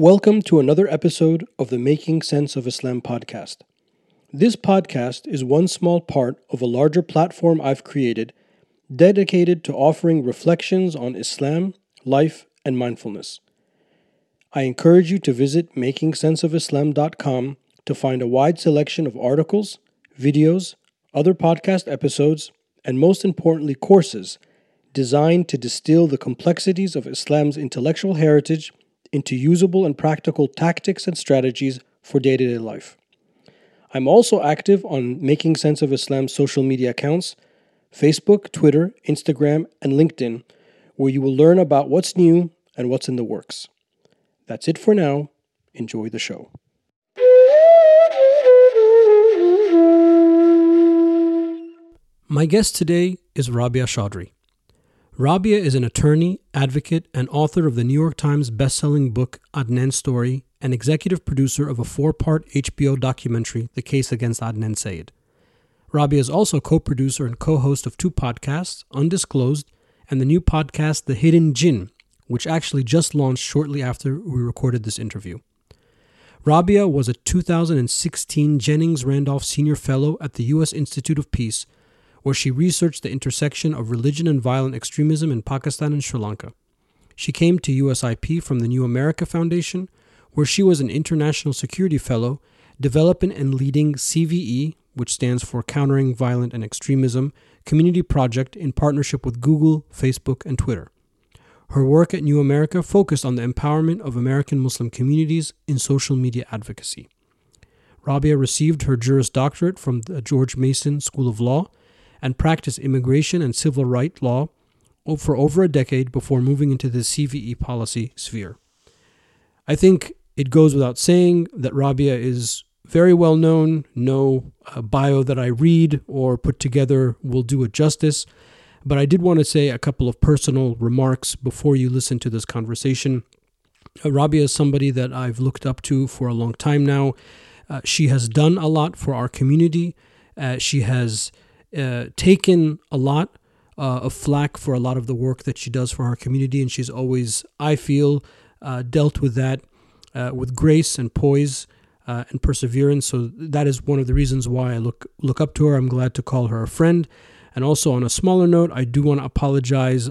Welcome to another episode of the Making Sense of Islam podcast. This podcast is one small part of a larger platform I've created dedicated to offering reflections on Islam, life, and mindfulness. I encourage you to visit makingsenseofislam.com to find a wide selection of articles, videos, other podcast episodes, and most importantly, courses designed to distill the complexities of Islam's intellectual heritage into usable and practical tactics and strategies for day-to-day life. I'm also active on Making Sense of Islam's social media accounts, Facebook, Twitter, Instagram, and LinkedIn, where you will learn about what's new and what's in the works. That's it for now. Enjoy the show. My guest today is Rabia Chaudhry. Rabia is an attorney, advocate, and author of the New York Times bestselling book Adnan's Story and executive producer of a four-part HBO documentary, The Case Against Adnan Sayed. Rabia is also co-producer and co-host of two podcasts, Undisclosed, and the new podcast, The Hidden Jinn, which actually just launched shortly after we recorded this interview. Rabia was a 2016 Jennings Randolph Senior Fellow at the U.S. Institute of Peace, where she researched the intersection of religion and violent extremism in Pakistan and Sri Lanka. She came to USIP from the New America Foundation, where she was an International Security Fellow, developing and leading CVE, which stands for Countering Violent and Extremism, community project in partnership with Google, Facebook, and Twitter. Her work at New America focused on the empowerment of American Muslim communities in social media advocacy. Rabia received her Juris Doctorate from the George Mason School of Law and practiced immigration and civil rights law for over a decade before moving into the CVE policy sphere. I think it goes without saying that Rabia is very well known. No bio that I read or put together will do it justice. But I did want to say a couple of personal remarks before you listen to this conversation. Rabia is somebody that I've looked up to for a long time now. She has done a lot for our community. She has taken a lot of flack for a lot of the work that she does for our community. And she's always, I feel, dealt with that with grace and poise and perseverance. So that is one of the reasons why I look up to her. I'm glad to call her a friend. And also on a smaller note, I do want to apologize.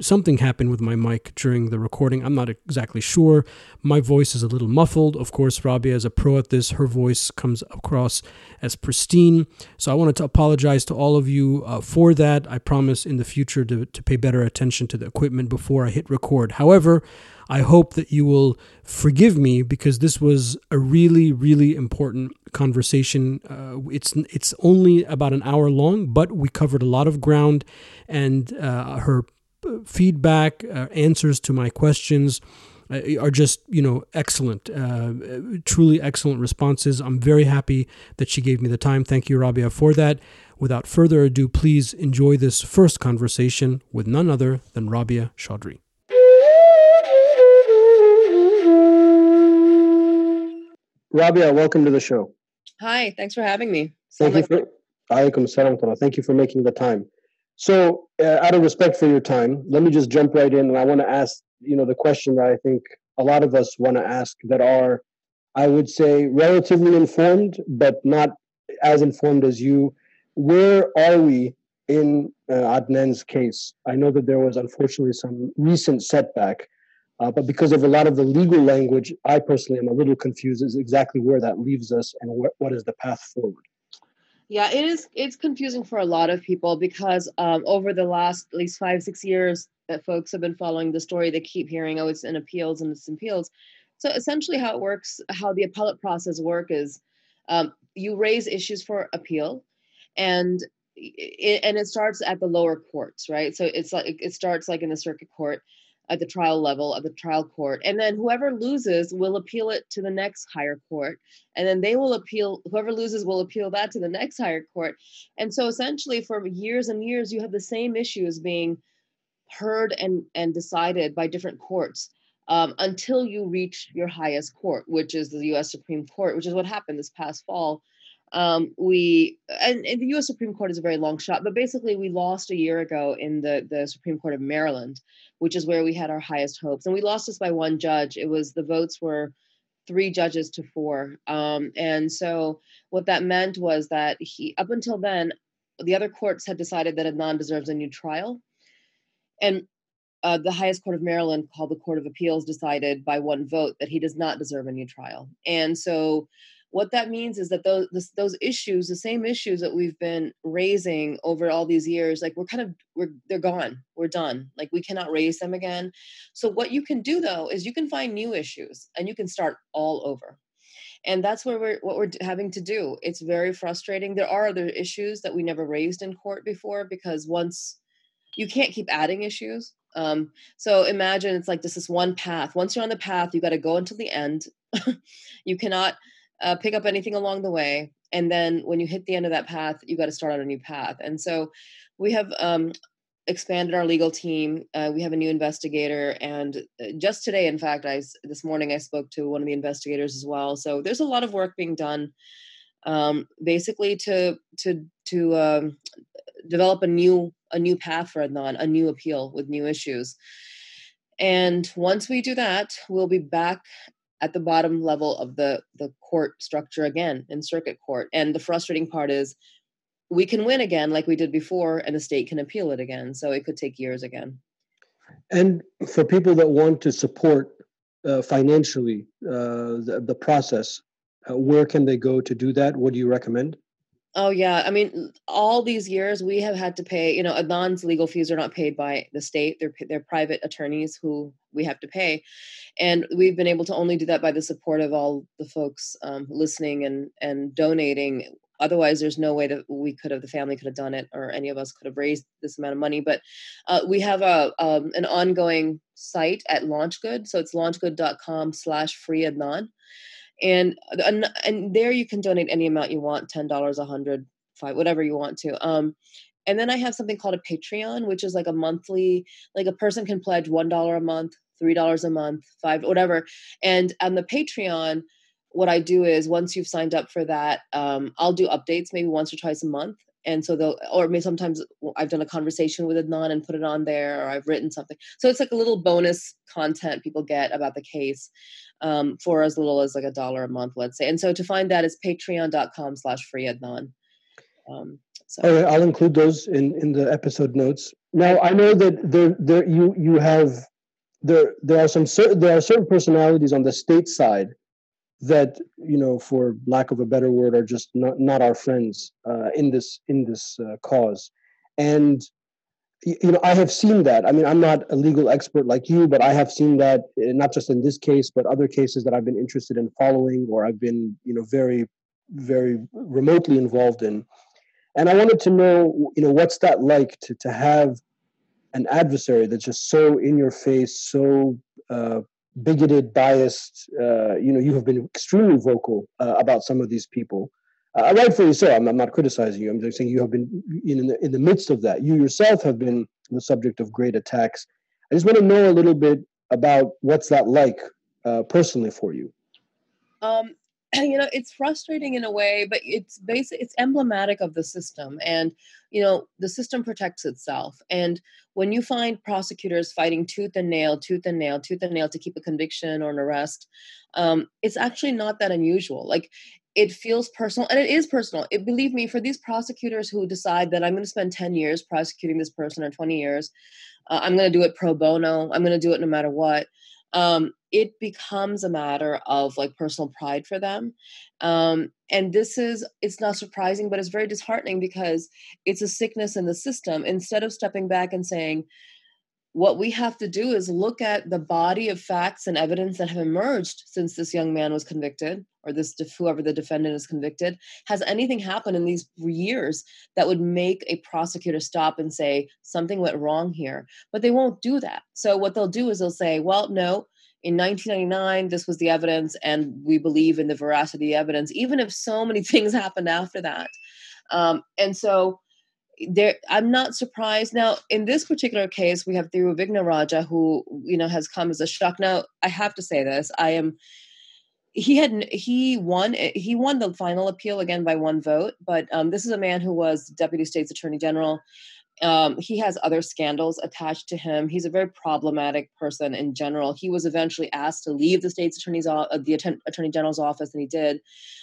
Something happened with my mic during the recording. I'm not exactly sure. My voice is a little muffled. Of course, Rabia is a pro at this. Her voice comes across as pristine. So I wanted to apologize to all of you for that. I promise in the future to pay better attention to the equipment before I hit record. However, I hope that you will forgive me because this was a really, really important conversation. It's only about an hour long, but we covered a lot of ground, and her feedback, answers to my questions are just, excellent, truly excellent responses. I'm very happy that she gave me the time. Thank you, Rabia, for that. Without further ado, please enjoy this first conversation with none other than Rabia Chaudhry. Rabia, welcome to the show. Hi, thanks for having me. Thank you for making the time. So out of respect for your time, let me just jump right in. And I want to ask, the question that I think a lot of us want to ask that are, I would say, relatively informed, but not as informed as you. Where are we in Adnan's case? I know that there was, unfortunately, some recent setback, but because of a lot of the legal language, I personally am a little confused as exactly where that leaves us and what is the path forward. Yeah, it's confusing for a lot of people because over the last at least 5-6 years that folks have been following the story, they keep hearing, it's in appeals and it's in appeals. So essentially how it works, how the appellate process works is you raise issues for appeal and it starts at the lower courts, right? So it's like it starts like in the circuit court at the trial level of the trial court. And then whoever loses will appeal it to the next higher court. And then they will appeal, whoever loses will appeal that to the next higher court. And so essentially for years and years, you have the same issues being heard and decided by different courts until you reach your highest court, which is the US Supreme Court, which is what happened this past fall. And the U.S. Supreme Court is a very long shot, but basically we lost a year ago in the Supreme Court of Maryland, which is where we had our highest hopes. And we lost this by one judge. It was, the votes were 3 judges to 4. And so what that meant was that up until then, the other courts had decided that Adnan deserves a new trial. And the highest court of Maryland, called the Court of Appeals, decided by one vote that he does not deserve a new trial. And so what that means is that those issues, the same issues that we've been raising over all these years, like they're gone, we're done. Like we cannot raise them again. So what you can do though, is you can find new issues and you can start all over. And that's what we're having to do. It's very frustrating. There are other issues that we never raised in court before, because once you can't keep adding issues. So imagine it's like this is one path. Once you're on the path, you got to go until the end. You cannot pick up anything along the way. And then when you hit the end of that path, you got to start on a new path. And so we have expanded our legal team. We have a new investigator. And just today, in fact, this morning, I spoke to one of the investigators as well. So there's a lot of work being done basically to develop a new path for Adnan, a new appeal with new issues. And once we do that, we'll be back at the bottom level of the court structure again, in circuit court. And the frustrating part is we can win again like we did before, and the state can appeal it again. So it could take years again. And for people that want to support financially the process, where can they go to do that? What do you recommend? Oh, yeah. I mean, all these years we have had to pay, Adnan's legal fees are not paid by the state. They're private attorneys who we have to pay. And we've been able to only do that by the support of all the folks listening and donating. Otherwise, there's no way that the family could have done it, or any of us could have raised this amount of money. But we have an ongoing site at LaunchGood. So it's launchgood.com/freeAdnan. And there you can donate any amount you want, $10, $100, $5, whatever you want to. And then I have something called a Patreon, which is like a monthly, like a person can pledge $1 a month, $3 a month, $5, whatever. And on the Patreon, what I do is once you've signed up for that, I'll do updates maybe once or twice a month. And so maybe sometimes I've done a conversation with Adnan and put it on there, or I've written something. So it's like a little bonus content people get about the case for as little as like $1 a month, let's say. And so to find that is patreon.com/freeAdnan. All right, I'll include those in the episode notes. Now I know that there are certain personalities on the state side that, for lack of a better word, are just not our friends in this cause. And, I have seen that. I mean, I'm not a legal expert like you, but I have seen that not just in this case, but other cases that I've been interested in following, or I've been, very, very remotely involved in. And I wanted to know, what's that like to have an adversary that's just so in your face, so bigoted, biased. You have been extremely vocal about some of these people. Rightfully so. I'm not criticizing you. I'm just saying you have been in the midst of that. You yourself have been the subject of great attacks. I just want to know a little bit about what's that like personally for you. It's frustrating in a way, but it's emblematic of the system. And, the system protects itself. And when you find prosecutors fighting tooth and nail to keep a conviction or an arrest, it's actually not that unusual. Like, it feels personal, and it is personal. Believe me, for these prosecutors who decide that I'm going to spend 10 years prosecuting this person, or 20 years, I'm going to do it pro bono, I'm going to do it no matter what. It becomes a matter of like personal pride for them. And it's not surprising, but it's very disheartening, because it's a sickness in the system. Instead of stepping back and saying, what we have to do is look at the body of facts and evidence that have emerged since this young man was convicted, or whoever the defendant is convicted. Has anything happened in these years that would make a prosecutor stop and say something went wrong here? But they won't do that. So what they'll do is they'll say, well, no, in 1999, this was the evidence, and we believe in the veracity of the evidence, even if so many things happened after that. And so I'm not surprised. Now, in this particular case, we have Thiru Vignaraja, who, has come as a shock. Now, I have to say this. I am He won the final appeal again by one vote, but this is a man who was Deputy State's Attorney General. He has other scandals attached to him. He's a very problematic person in general. He was eventually asked to leave the state's attorney's attorney general's office, and he did.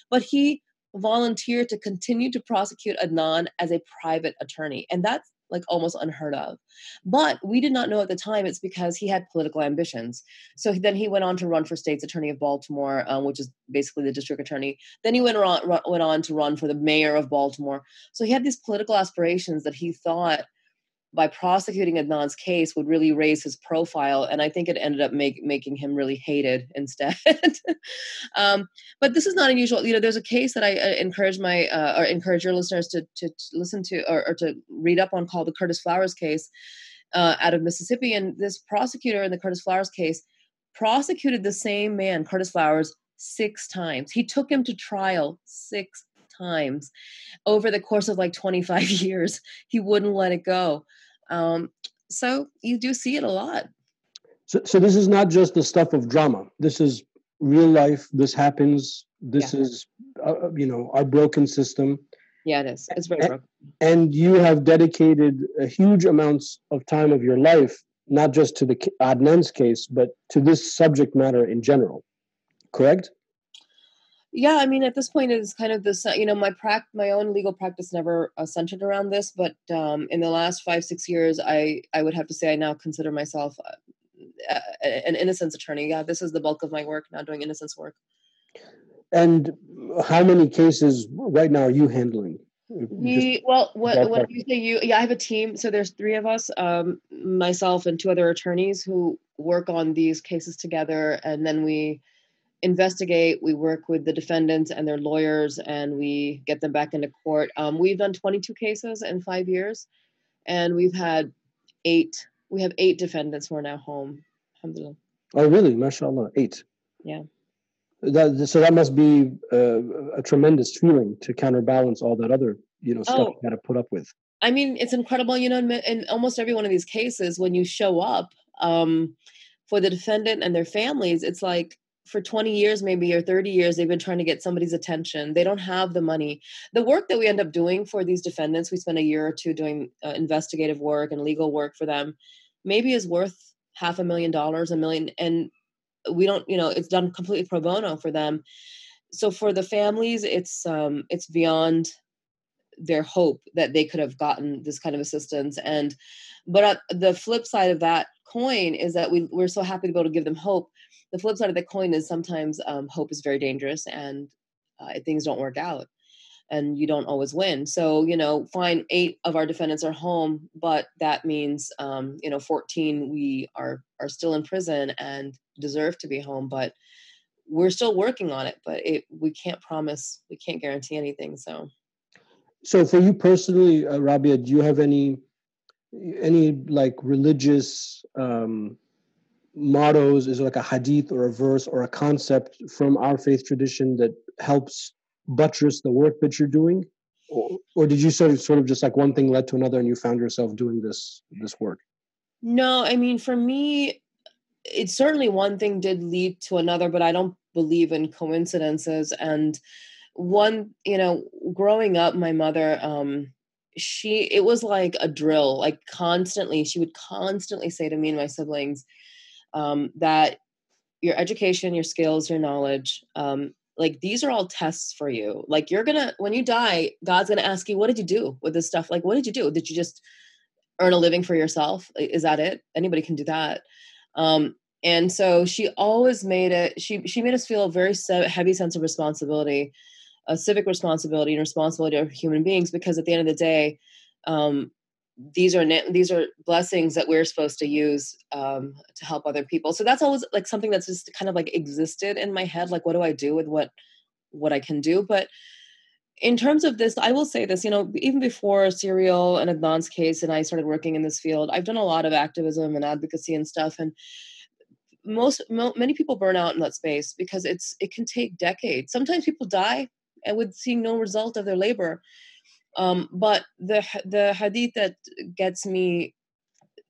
But he volunteered to continue to prosecute Adnan as a private attorney, and that's like almost unheard of. But we did not know at the time it's because he had political ambitions. So then he went on to run for state's attorney of Baltimore, which is basically the district attorney. Then he went on to run for the mayor of Baltimore. So he had these political aspirations that he thought by prosecuting Adnan's case would really raise his profile. And I think it ended up making him really hated instead. But this is not unusual. You know, there's a case that I encourage your listeners to listen to or to read up on called the Curtis Flowers case out of Mississippi. And this prosecutor in the Curtis Flowers case prosecuted the same man, Curtis Flowers, 6 times. He took him to trial 6 times over the course of like 25 years. He wouldn't let it go. So you do see it a lot. So this is not just the stuff of drama. This is real life. This happens. This is, our broken system. Yeah, it is. It's very broken. And you have dedicated a huge amounts of time of your life, not just to the Adnan's case, but to this subject matter in general, correct? Yeah, I mean, at this point, it's kind of this, my own legal practice never centered around this. But in the last 5-6 years, I would have to say I now consider myself an innocence attorney. Yeah, this is the bulk of my work, now doing innocence work. And how many cases right now are you handling? When you say you, I have a team. So there's 3 of us, myself and 2 other attorneys who work on these cases together. And then we investigate, we work with the defendants and their lawyers, and we get them back into court. We've done 22 cases in 5 years, and we've had 8 defendants who are now home. Alhamdulillah. Oh, really? MashaAllah, 8. Yeah. So that must be a tremendous feeling to counterbalance all that other, stuff you got to put up with. I mean, it's incredible, in almost every one of these cases, when you show up for the defendant and their families, it's like, for 20 years, maybe, or 30 years, they've been trying to get somebody's attention. They don't have the money. The work that we end up doing for these defendants, we spend a year or 2 doing investigative work and legal work for them, maybe is worth $500,000, $1 million. And we don't, it's done completely pro bono for them. So for the families, it's beyond their hope that they could have gotten this kind of assistance. But the flip side of that coin is that we're so happy to be able to give them hope. The flip side of the coin is sometimes hope is very dangerous, and things don't work out, and you don't always win. So, fine, 8 of our defendants are home, but that means, 14 we are still in prison and deserve to be home, but we're still working on it. But we can't guarantee anything. So for you personally, Rabia, do you have any like religious mottos? Is it like a hadith or a verse or a concept from our faith tradition that helps buttress the work that you're doing? Or did you sort of just like one thing led to another and you found yourself doing this work? No, I mean, for me, it certainly one thing did lead to another, but I don't believe in coincidences. And growing up, my mother, it was like a drill, like constantly, she would constantly say to me and my siblings, that your education, your skills, your knowledge, like these are all tests for you. Like when you die, God's going to ask you, what did you do with this stuff? Like, what did you do? Did you just earn a living for yourself? Is that it? Anybody can do that. And so she always made it, she made us feel a very heavy sense of responsibility, a civic responsibility and responsibility of human beings, because at the end of the day, these are blessings that we're supposed to use to help other people. So that's always like something that's just kind of like existed in my head. Like, what do I do with what I can do? But in terms of this, I will say this, even before Serial and Adnan's case, and I started working in this field, I've done a lot of activism and advocacy and stuff. And many people burn out in that space because it can take decades. Sometimes people die and with seeing no result of their labor. But the hadith that gets me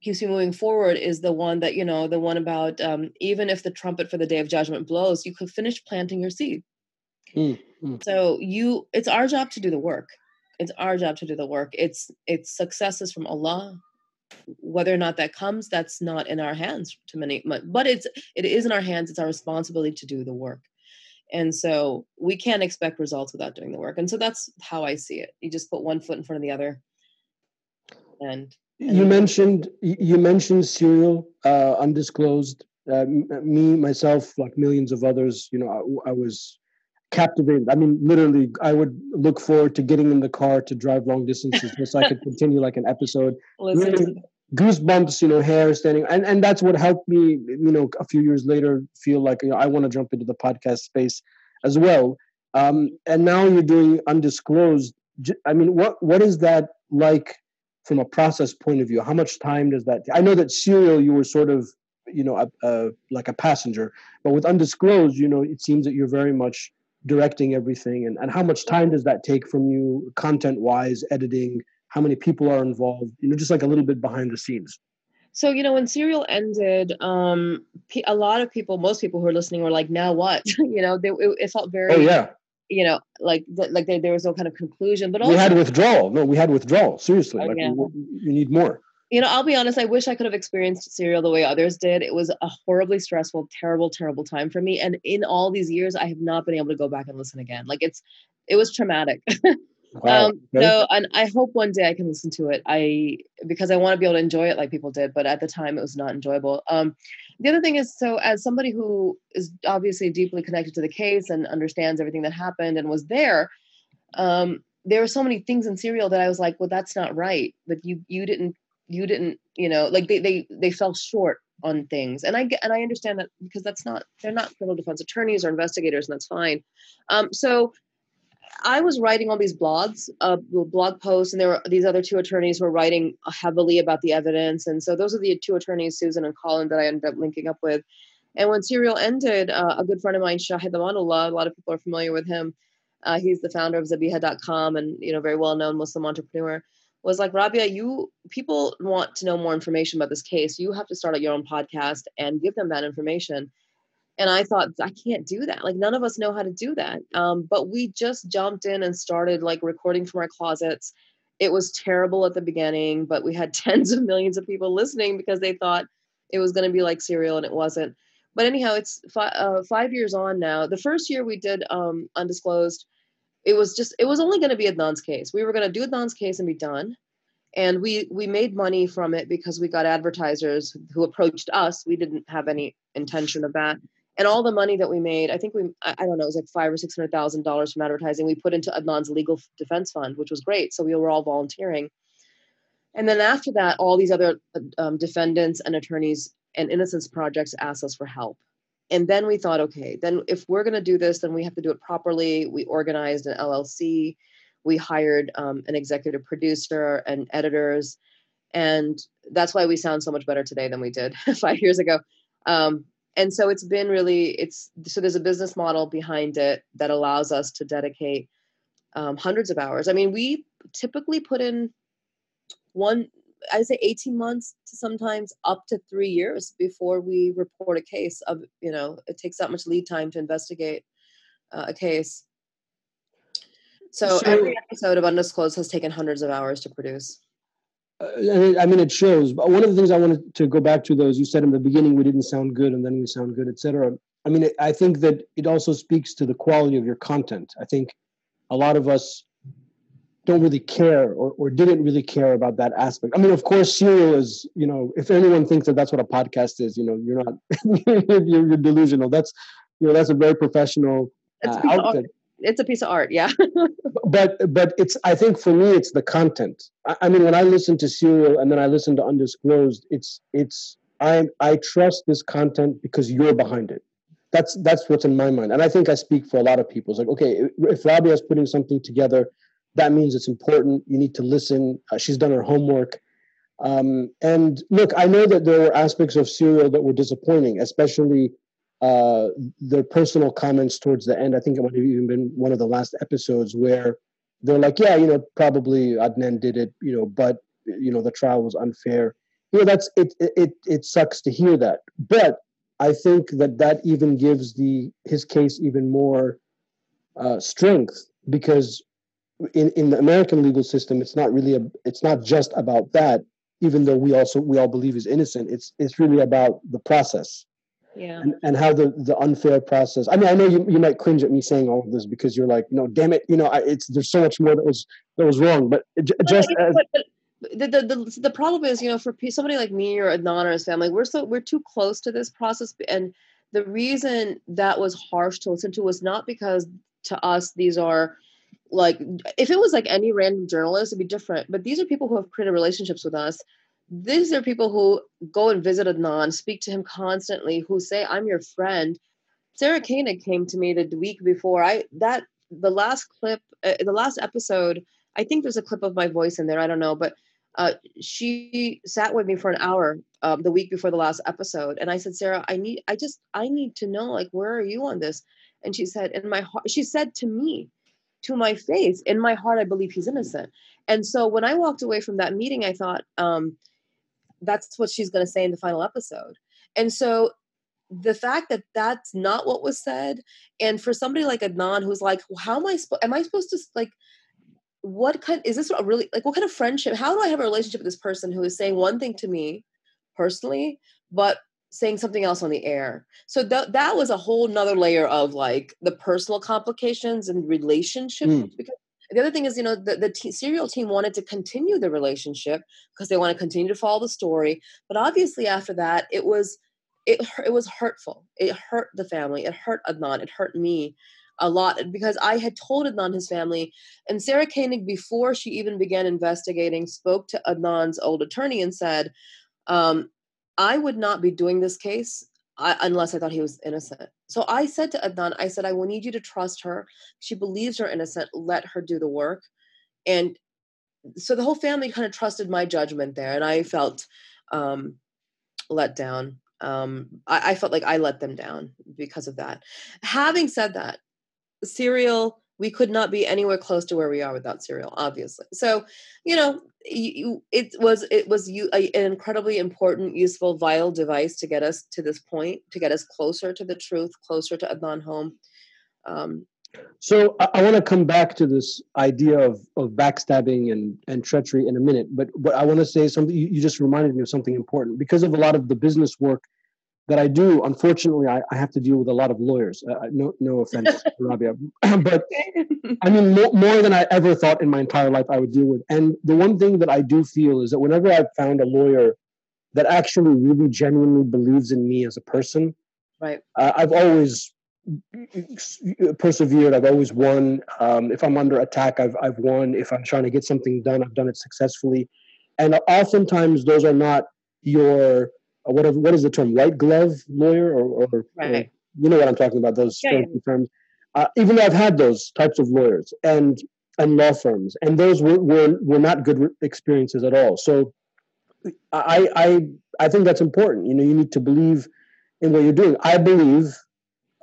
keeps me moving forward is the one that, you know, the one about even if the trumpet for the day of judgment blows, you could finish planting your seed. Mm-hmm. So it's our job to do the work. It's our job to do the work. It's successes from Allah. Whether or not that comes, that's not in our hands to many, but it is in our hands. It's our responsibility to do the work. And so we can't expect results without doing the work. And so that's how I see it. You just put one foot in front of the other. And you mentioned Serial, Undisclosed, me, myself, like millions of others, you know, I was captivated. I mean, literally, I would look forward to getting in the car to drive long distances just so I could continue like an episode. Really, goosebumps, you know, hair standing. And that's what helped me, you know, a few years later feel like, you know, I want to jump into the podcast space as well. And now you're doing Undisclosed. I mean, what is that like from a process point of view? How much time does that... I know that Serial, you were sort of, you know, like a passenger, but with Undisclosed, you know, it seems that you're very much directing everything. And how much time does that take from you, content-wise, editing? How many people are involved? You know, just like a little bit behind the scenes. So, you know, when Serial ended, a lot of people, most people who are listening were like, now what? You know, it felt very... Oh, yeah. You know, like there was no kind of conclusion, but also, we had withdrawal. No, we had withdrawal. Seriously, oh, like yeah. You need more. You know, I'll be honest. I wish I could have experienced Serial the way others did. It was a horribly stressful, terrible, terrible time for me. And in all these years, I have not been able to go back and listen again. Like it was traumatic. Wow. Okay. So, and I hope one day I can listen to it. Because I want to be able to enjoy it like people did, but at the time it was not enjoyable. The other thing is, so as somebody who is obviously deeply connected to the case and understands everything that happened and was there, there were so many things in Serial that I was like, well, that's not right. But you didn't, you know, like they fell short on things. And I understand that, because they're not criminal defense attorneys or investigators, and that's fine. So I was writing all these blogs, blog posts, and there were these other two attorneys who were writing heavily about the evidence. And so those are the two attorneys, Susan and Colin, that I ended up linking up with. And when Serial ended, a good friend of mine, Shahid Amanullah, a lot of people are familiar with him. He's the founder of Zabihah.com and, you know, very well-known Muslim entrepreneur, was like, Rabia, people want to know more information about this case. You have to start your own podcast and give them that information. And I thought, I can't do that. Like, none of us know how to do that. But we just jumped in and started like recording from our closets. It was terrible at the beginning, but we had tens of millions of people listening because they thought it was going to be like Serial, and it wasn't. But anyhow, it's 5 years on now. The first year we did Undisclosed, it was only going to be Adnan's case. We were going to do Adnan's case and be done. And we made money from it because we got advertisers who approached us. We didn't have any intention of that. And all the money that we made, I think I don't know, it was like $500,000 or $600,000 from advertising, we put into Adnan's legal defense fund, which was great. So we were all volunteering. And then after that, all these other defendants and attorneys and innocence projects asked us for help. And then we thought, okay, then if we're going to do this, then we have to do it properly. We organized an LLC. We hired an executive producer and editors. And that's why we sound so much better today than we did 5 years ago. And so it's been really, so there's a business model behind it that allows us to dedicate hundreds of hours. I mean, we typically put in 18 months to sometimes up to 3 years before we report a case of, you know, it takes that much lead time to investigate a case. So every episode of Undisclosed has taken hundreds of hours to produce. I mean, it shows. But one of the things I wanted to go back to, though, is you said in the beginning we didn't sound good, and then we sound good, et cetera. I mean, I think that it also speaks to the quality of your content. I think a lot of us don't really care or didn't really care about that aspect. I mean, of course, Serial is, you know, if anyone thinks that that's what a podcast is, you know, you're not, you're delusional. That's, you know, that's a very professional outfit. It's a piece of art, yeah. but it's, I think for me, it's the content. I mean, when I listen to Serial and then I listen to Undisclosed, I trust this content because you're behind it. That's what's in my mind. And I think I speak for a lot of people. It's like, okay, if Rabia is putting something together, that means it's important. You need to listen. She's done her homework. And look, I know that there were aspects of Serial that were disappointing, especially their personal comments towards the end. I think it might have even been one of the last episodes where they're like, yeah, you know, probably Adnan did it, you know, but, you know, the trial was unfair. you know, that's it sucks to hear that, but I think that even gives his case even more strength, because in the American legal system, it's not really it's not just about that. Even though we all believe he's innocent, it's really about the process, and how the unfair process. I mean, I know you might cringe at me saying all of this because you're like, no, damn it, you know, there's so much more that was wrong. But just the problem is, you know, for somebody like me or Adnan or his family, we're too close to this process, and the reason that was harsh to listen to was not because to us these are. Like, if it was like any random journalist, it'd be different. But these are people who have created relationships with us. These are people who go and visit Adnan, speak to him constantly, who say, I'm your friend. Sarah Koenig came to me the week before. The last episode, I think there's a clip of my voice in there. I don't know. But she sat with me for an hour the week before the last episode. And I said, Sarah, I need to know, like, where are you on this? And she said, she said to me, to my face, in my heart, I believe he's innocent. And so when I walked away from that meeting, I thought, that's what she's going to say in the final episode. And so the fact that that's not what was said, and for somebody like Adnan, who's like, well, how am I supposed to, like, what kind of friendship? How do I have a relationship with this person who is saying one thing to me personally, but saying something else on the air? So that was a whole nother layer of, like, the personal complications and relationships. Because the other thing is, you know, the Serial team wanted to continue the relationship because they want to continue to follow the story. But obviously after that, it was hurtful. It hurt the family. It hurt Adnan. It hurt me a lot, because I had told Adnan his family, and Sarah Koenig, before she even began investigating, spoke to Adnan's old attorney and said, I would not be doing this case unless I thought he was innocent. So I said to Adnan, I said, I will need you to trust her. She believes you're innocent. Let her do the work. And so the whole family kind of trusted my judgment there. And I felt let down. I felt like I let them down because of that. Having said that, Serial, we could not be anywhere close to where we are without Serial, obviously. So, you know, it was an incredibly important, useful, vital device to get us to this point, to get us closer to the truth, closer to Adnan home. So I want to come back to this idea of backstabbing and treachery in a minute, but I want to say something. You just reminded me of something important. Because of a lot of the business work that I do, unfortunately, I have to deal with a lot of lawyers. No offense, Rabia, but I mean, more than I ever thought in my entire life I would deal with. And the one thing that I do feel is that whenever I've found a lawyer that actually really genuinely believes in me as a person, right? I've always persevered. I've always won. If I'm under attack, I've won. If I'm trying to get something done, I've done it successfully. And oftentimes, those are not your what is the term? White glove lawyer, or, right. Or you know what I'm talking about? Those terms. Even though I've had those types of lawyers and law firms, and those were not good experiences at all. So I think that's important. You know, you need to believe in what you're doing. I believe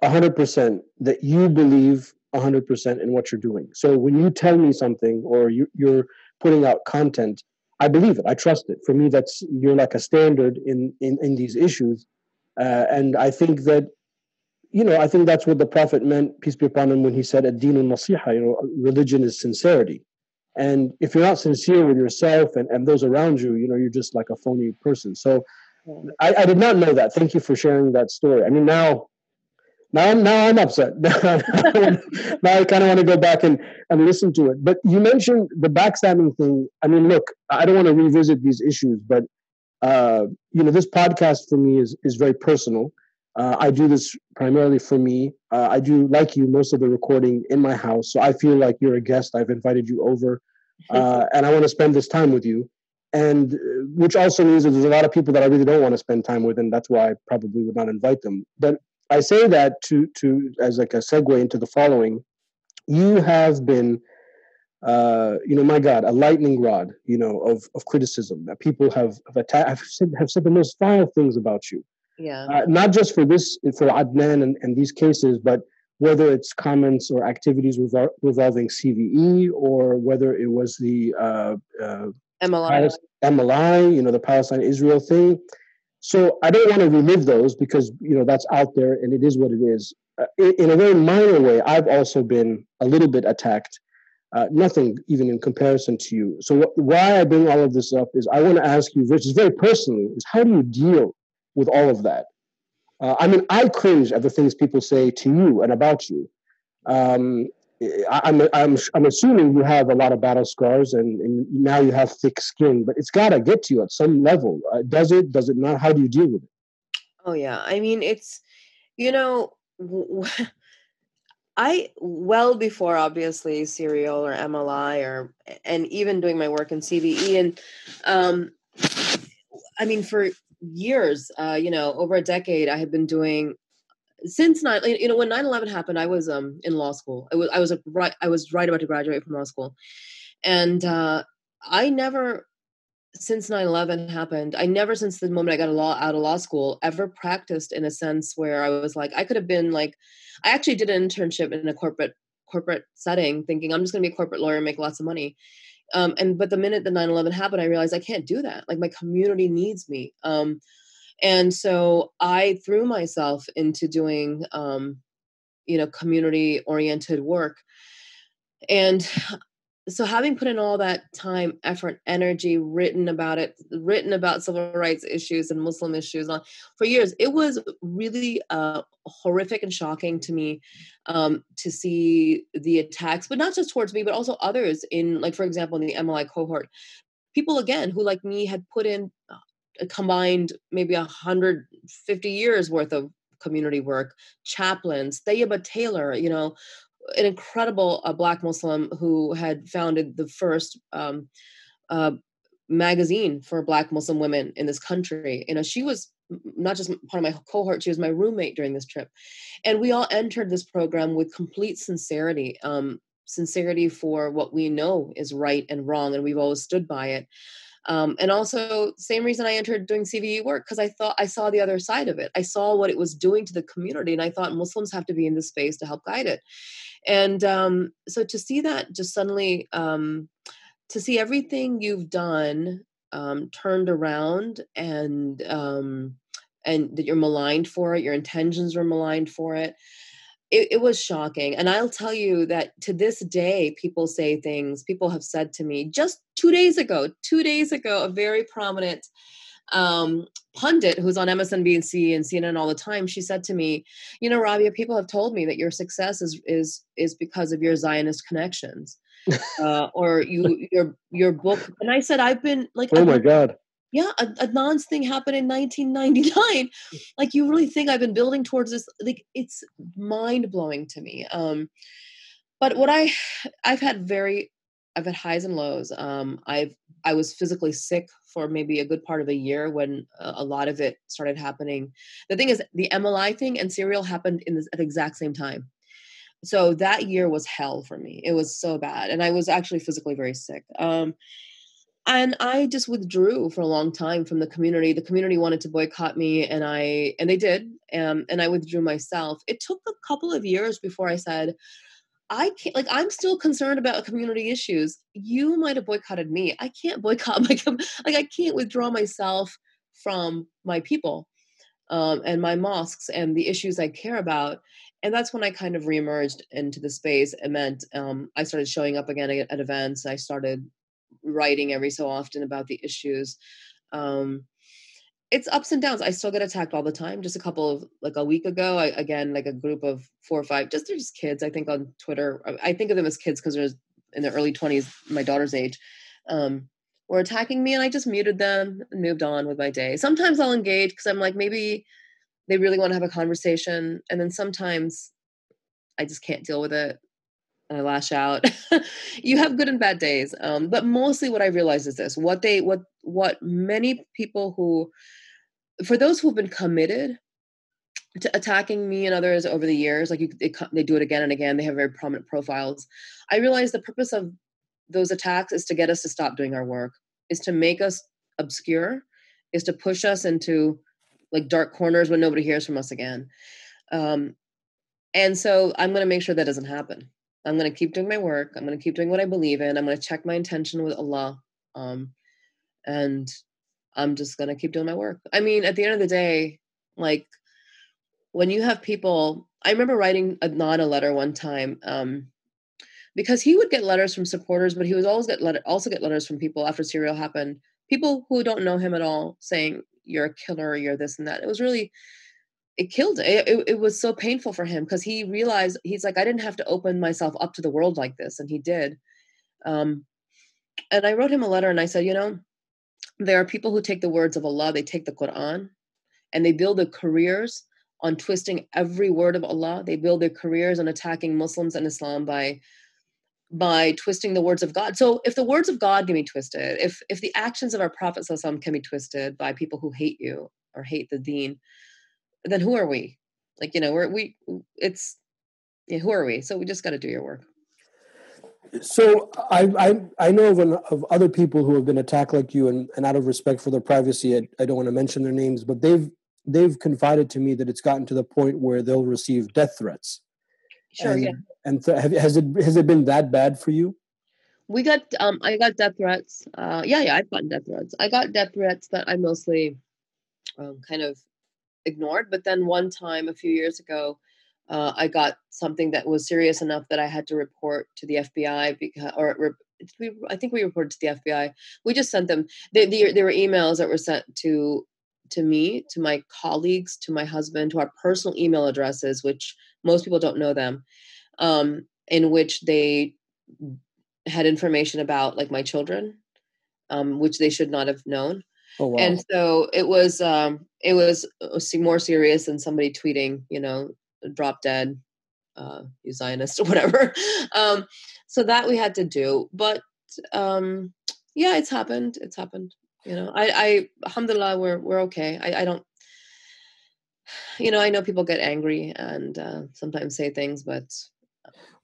100% that you believe 100% in what you're doing. So when you tell me something, or you're putting out content, I believe it. I trust it. For me, you're like a standard in these issues, and I think that, you know, I think that's what the Prophet meant, peace be upon him, when he said, "Ad-deen al-nasiha." You know, religion is sincerity, and if you're not sincere with yourself and those around you, you know, you're just like a phony person. So, I did not know that. Thank you for sharing that story. I mean, now I'm upset. Now I kind of want to go back and listen to it. But you mentioned the backstabbing thing. I mean, look, I don't want to revisit these issues, but you know, this podcast for me is very personal. I do this primarily for me. I do, like you, most of the recording in my house. So I feel like you're a guest. I've invited you over, and I want to spend this time with you. And which also means that there's a lot of people that I really don't want to spend time with, and that's why I probably would not invite them. But I say that to as like a segue into the following. You have been, you know, my God, a lightning rod, you know, of criticism. That people have said the most vile things about you. Yeah. Not just for this, for Adnan and these cases, but whether it's comments or activities revolving CVE, or whether it was the MLI, the Palestine-Israel thing. So I don't want to relive those because, that's out there and it is what it is. In a very minor way, I've also been a little bit attacked. Nothing even in comparison to you. So why I bring all of this up is I want to ask you, which is very personally, is how do you deal with all of that? I cringe at the things people say to you and about you. I'm assuming you have a lot of battle scars and now you have thick skin, but it's got to get to you at some level. Does it not? How do you deal with it? Oh, yeah. It's, well before obviously Serial or MLI and even doing my work in CVE. And for years, over a decade, I have been doing since when 9/11 happened, I was in law school. I was right about to graduate from law school. And I never, since 9/11 happened, I never since the moment I got out of law school ever practiced in a sense where I was like, I could have been like, I actually did an internship in a corporate setting thinking I'm just going to be a corporate lawyer and make lots of money. But the minute the 9/11 happened, I realized I can't do that. Like my community needs me. And so I threw myself into doing, community oriented work. And so having put in all that time, effort, energy, written about civil rights issues and Muslim issues for years, it was really horrific and shocking to me to see the attacks, but not just towards me, but also others in, like, for example, in the MLI cohort, people again, who like me had put in a combined maybe 150 years worth of community work, chaplains, Tayyiba Taylor, an incredible Black Muslim who had founded the first magazine for Black Muslim women in this country. She was not just part of my cohort, she was my roommate during this trip. And we all entered this program with complete sincerity, sincerity for what we know is right and wrong, and we've always stood by it. And also, same reason I entered doing CVE work, because I thought I saw the other side of it. I saw what it was doing to the community, and I thought Muslims have to be in this space to help guide it. And so to see that just suddenly, to see everything you've done turned around and that you're maligned for it, your intentions were maligned for it, it was shocking. And I'll tell you that to this day, people have said to me just 2 days ago, a very prominent pundit who's on MSNBC and CNN all the time, she said to me, Rabia, people have told me that your success is because of your Zionist connections, or your book. And I said, I've been like, oh my God. Yeah, Adnan's thing happened in 1999. Like, you really think I've been building towards this? Like, it's mind blowing to me. But what I've had highs and lows. I was physically sick for maybe a good part of a year when a lot of it started happening. The thing is, the MLI thing and Serial happened at the exact same time. So that year was hell for me. It was so bad, and I was actually physically very sick. And I just withdrew for a long time from the community. The community wanted to boycott me, and they did. And I withdrew myself. It took a couple of years before I said, I can't. Like, I'm still concerned about community issues. You might have boycotted me. I can't boycott I can't withdraw myself from my people and my mosques and the issues I care about. And that's when I kind of reemerged into the space. It meant I started showing up again at events. I started writing every so often about the issues. It's ups and downs. I still get attacked all the time. Just a week ago, a group of 4 or 5, they're just kids, I think, on Twitter. I think of them as kids because they're in their early 20s, my daughter's age, were attacking me, and I just muted them and moved on with my day. Sometimes I'll engage because I'm like, maybe they really want to have a conversation. And then sometimes I just can't deal with it. I lash out. You have good and bad days. But mostly what I realized is this, what many people for those who've been committed to attacking me and others over the years, they do it again and again. They have very prominent profiles. I realized the purpose of those attacks is to get us to stop doing our work, is to make us obscure, is to push us into like dark corners when nobody hears from us again. And so I'm going to make sure that doesn't happen. I'm going to keep doing my work. I'm going to keep doing what I believe in. I'm going to check my intention with Allah. and I'm just going to keep doing my work. I mean, at the end of the day, like when you have people, I remember writing Adnan a letter one time because he would get letters from supporters, but he would always get letters from people after Serial happened, people who don't know him at all saying, you're a killer, you're this and that. It was really, it killed him. It was so painful for him because he realized, he's like, I didn't have to open myself up to the world like this. And he did. And I wrote him a letter and I said, you know, there are people who take the words of Allah, they take the Quran, and they build their careers on twisting every word of Allah. They build their careers on attacking Muslims and Islam by twisting the words of God. So if the words of God can be twisted, if the actions of our Prophet can be twisted by people who hate you or hate the deen, then who are we? Like, you know, who are we? So we just got to do your work. So I know of other people who have been attacked like you, and out of respect for their privacy, I don't want to mention their names, but they've confided to me that it's gotten to the point where they'll receive death threats. Sure. And, yeah. And has it been that bad for you? We got I got death threats. I've gotten death threats. I got death threats that I mostly kind of ignored. But then one time a few years ago, I got something that was serious enough that I had to report to the FBI I think we reported to the FBI. We just sent them. There were emails that were sent to me, to my colleagues, to my husband, to our personal email addresses, which most people don't know them, in which they had information about like my children, which they should not have known. Oh, wow. And so it was more serious than somebody tweeting, you know, drop dead, you Zionist or whatever. So that we had to do, but it's happened. You know, I alhamdulillah, we're okay. I don't, you know, I know people get angry and sometimes say things, but.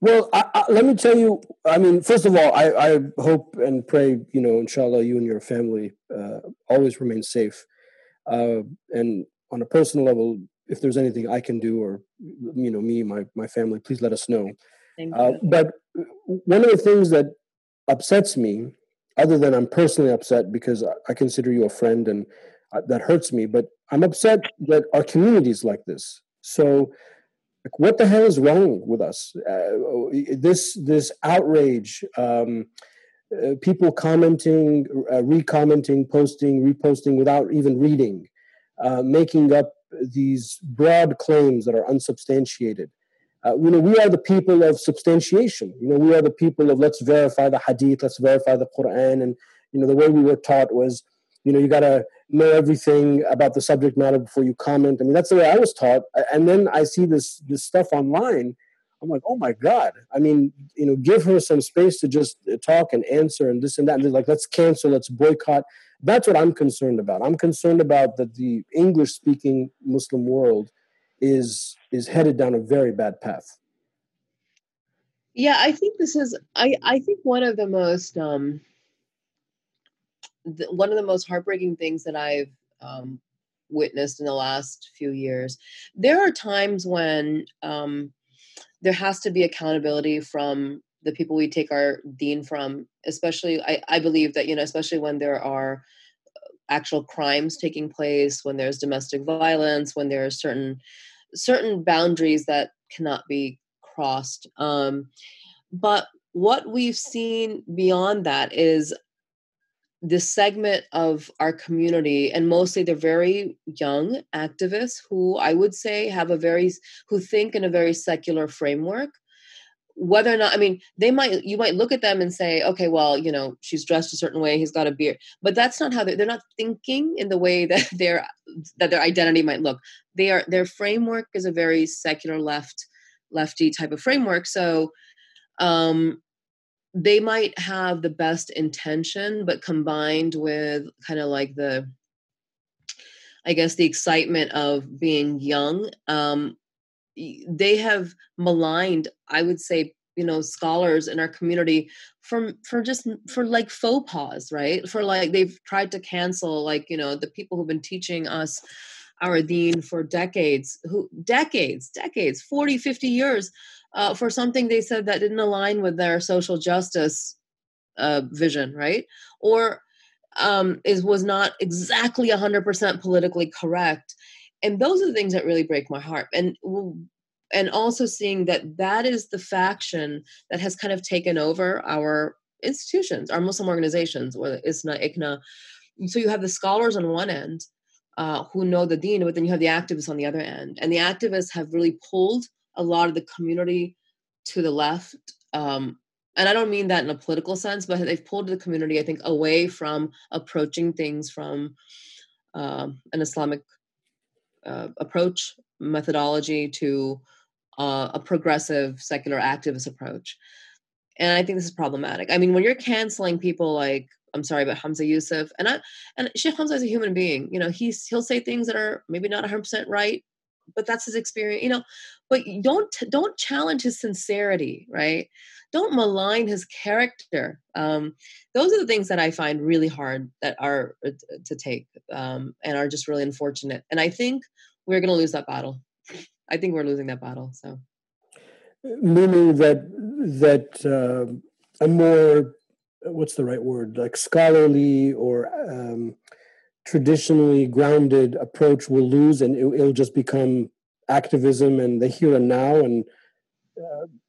Well, let me tell you, I mean, first of all, I hope and pray, you know, inshallah, you and your family always remain safe. And on a personal level, if there's anything I can do or, you know, me, my family, please let us know. Thank you. But one of the things that upsets me, other than I'm personally upset because I consider you a friend and that hurts me, but I'm upset that our community is like this. So like, what the hell is wrong with us? This outrage, people commenting, re-commenting, posting, reposting without even reading, making up these broad claims that are unsubstantiated. You know, we are the people of substantiation. You know, we are the people of let's verify the hadith, let's verify the Quran. And, you know, the way we were taught was, you know, you got to know everything about the subject matter before you comment. I mean, that's the way I was taught. And then I see this stuff online. I'm like, oh, my God. I mean, you know, give her some space to just talk and answer and this and that. And they're like, let's cancel, let's boycott. That's what I'm concerned about. I'm concerned about that the English-speaking Muslim world is headed down a very bad path. Yeah, I think this is, I think one of the most heartbreaking things that I've witnessed in the last few years. There are times when there has to be accountability from the people we take our deen from, especially, I believe that, you know, especially when there are actual crimes taking place, when there's domestic violence, when there are certain boundaries that cannot be crossed. But what we've seen beyond that is this segment of our community, and mostly they're very young activists who I would say who think in a very secular framework. Whether or not, I mean, you might look at them and say, okay, well, you know, she's dressed a certain way, he's got a beard, but that's not how they're not thinking in the way that their identity might look. Their framework is a very secular lefty type of framework. So they might have the best intention, but combined with kind of like the excitement of being young, they have maligned, I would say, you know, scholars in our community for like faux pas, right? For like, they've tried to cancel, like, you know, the people who've been teaching us our deen for decades, 40, 50 years, for something they said that didn't align with their social justice vision, right? Or was not exactly 100% politically correct. And those are the things that really break my heart. And also seeing that that is the faction that has kind of taken over our institutions, our Muslim organizations, or the ISNA, ICNA. So you have the scholars on one end who know the deen, but then you have the activists on the other end. And the activists have really pulled a lot of the community to the left. And I don't mean that in a political sense, but they've pulled the community, I think, away from approaching things from an Islamic approach, methodology, to a progressive secular activist approach. And I think this is problematic. I mean, when you're canceling people like, I'm sorry, but Hamza Yusuf, and Sheikh Hamza is a human being, you know, he'll say things that are maybe not 100% right, but that's his experience, you know, but don't challenge his sincerity, right? Don't malign his character. Those are the things that I find really hard that are to take and are just really unfortunate. And I think we're going to lose that battle. I think we're losing that battle. So, meaning that a more, what's the right word, like scholarly or traditionally grounded approach will lose, and it'll just become activism and the here and now, and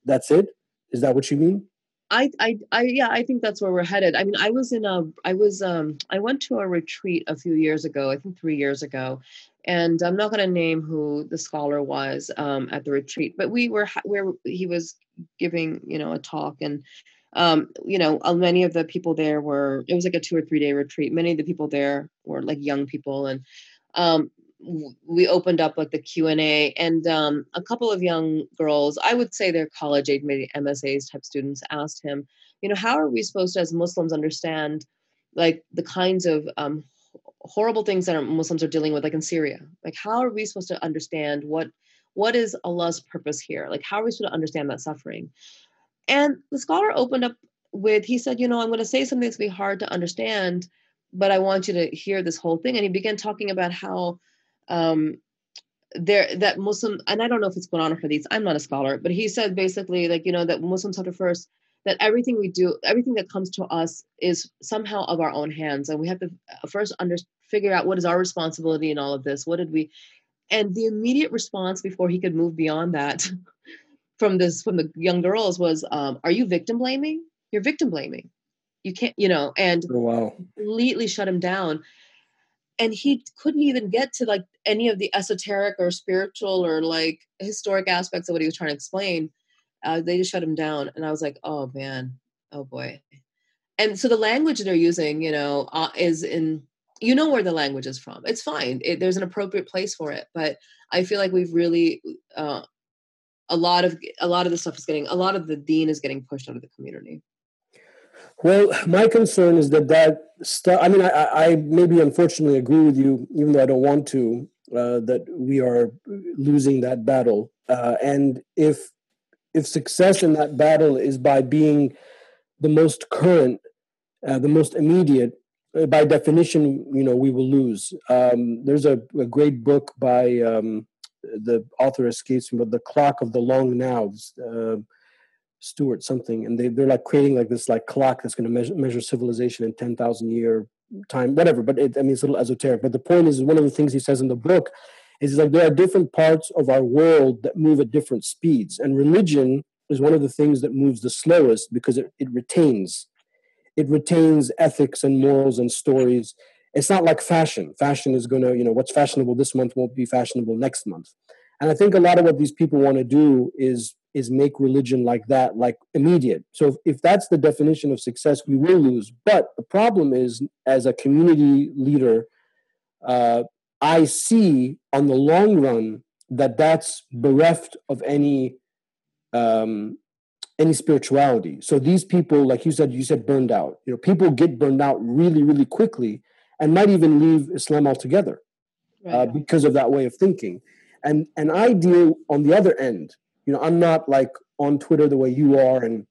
that's it. Is that what you mean? Yeah, I think that's where we're headed. I mean, I went to a retreat a few years ago, I think 3 years ago, and I'm not going to name who the scholar was at the retreat, but we were where he was giving, you know, a talk, and you know, many of the people there were, it was like a 2 or 3 day retreat. Many of the people there were like young people, and we opened up like the Q&A, and a couple of young girls, I would say they're college age, maybe MSAs type students, asked him, you know, how are we supposed to as Muslims understand like the kinds of horrible things that our Muslims are dealing with, like in Syria? Like, how are we supposed to understand what is Allah's purpose here? Like, how are we supposed to understand that suffering? And the scholar opened up with, he said, you know, I'm going to say something that's going to be hard to understand, but I want you to hear this whole thing. And he began talking about how that Muslim, and I don't know if it's Quran or Hadith, I'm not a scholar, but he said basically like, you know, that Muslims have to first, that everything we do, everything that comes to us is somehow of our own hands. And we have to first figure out what is our responsibility in all of this. What did we, and the immediate response before he could move beyond that from the young girls was, are you victim blaming? You're victim blaming. You can't, you know, and oh, wow. Completely shut him down. And he couldn't even get to like any of the esoteric or spiritual or like historic aspects of what he was trying to explain. They just shut him down. And I was like, oh man, oh boy. And so the language they're using, you know, is in, you know, where the language is from. It's fine. There's an appropriate place for it. But I feel like we've really, a lot of the stuff is getting, a lot of the deen is getting pushed out of the community. Well, my concern is that stuff, I mean, I maybe unfortunately agree with you, even though I don't want to, that we are losing that battle. And if success in that battle is by being the most current, the most immediate, by definition, you know, we will lose. There's a great book by the author escapes me, but The Clock of the Long Now, Stewart something, and they're like creating like this like clock that's going to measure civilization in 10,000 year time, whatever. But I mean, it's a little esoteric. But the point is, one of the things he says in the book is like there are different parts of our world that move at different speeds, and religion is one of the things that moves the slowest because it retains ethics and morals and stories. It's not like fashion. Fashion is going to, you know, what's fashionable this month won't be fashionable next month. And I think a lot of what these people want to do is make religion like that, like immediate. So if that's the definition of success, we will lose. But the problem is, as a community leader, I see on the long run that that's bereft of any spirituality. So these people, like you said burned out. You know, people get burned out really, really quickly and might even leave Islam altogether because of that way of thinking. And I deal on the other end. You know, I'm not like on Twitter the way you are and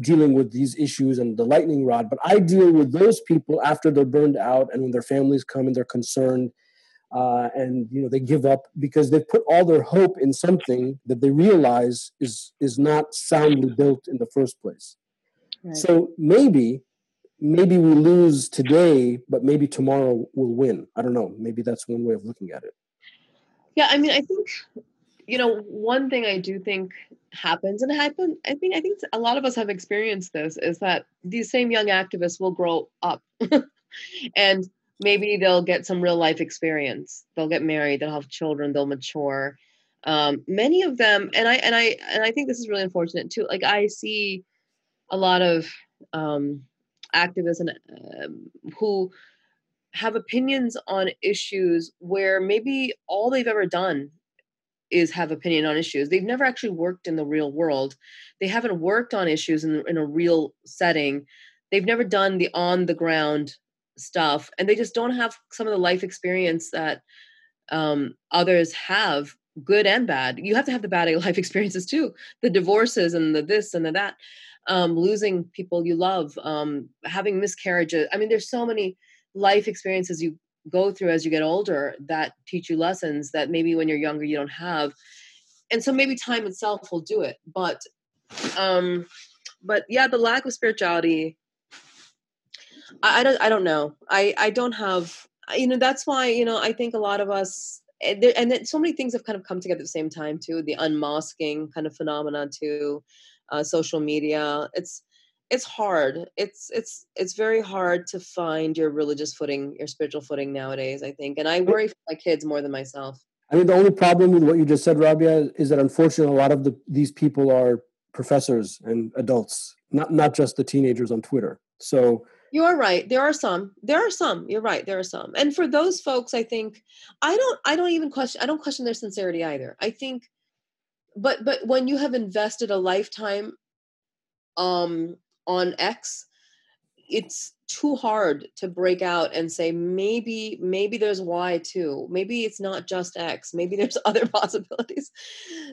dealing with these issues and the lightning rod, but I deal with those people after they're burned out and when their families come and they're concerned and, you know, they give up because they've put all their hope in something that they realize is not soundly built in the first place. Right. So maybe maybe we lose today, but maybe tomorrow we'll win. I don't know. Maybe that's one way of looking at it. Yeah, I mean, I think, you know, one thing I do think happens, and I think a lot of us have experienced this, is that these same young activists will grow up and maybe they'll get some real life experience. They'll get married, they'll have children, they'll mature. Many of them, and I think this is really unfortunate too. Like, I see a lot of activists and who have opinions on issues where maybe all they've ever done is have opinion on issues. They've never actually worked in the real world. They haven't worked on issues in a real setting. They've never done the on the ground stuff, and they just don't have some of the life experience that others have, good and bad. You have to have the bad life experiences too, the divorces and the this and the that, losing people you love, having miscarriages. I mean, there's so many life experiences you go through as you get older that teach you lessons that maybe when you're younger you don't have. And so maybe time itself will do it. But yeah, the lack of spirituality, I don't know. I don't have, you know, that's why, you know, I think a lot of us, and then so many things have kind of come together at the same time too, the unmasking kind of phenomena too, social media. It's hard. It's very hard to find your religious footing, your spiritual footing nowadays, I think. And I worry for my kids more than myself. I mean, the only problem with what you just said, Rabia, is that unfortunately a lot of these people are professors and adults, not just the teenagers on Twitter. So you are right. There are some. You're right. There are some. And for those folks, I think I don't question their sincerity either. I think, but when you have invested a lifetime on X, it's too hard to break out and say, maybe there's Y too. Maybe it's not just X. Maybe there's other possibilities.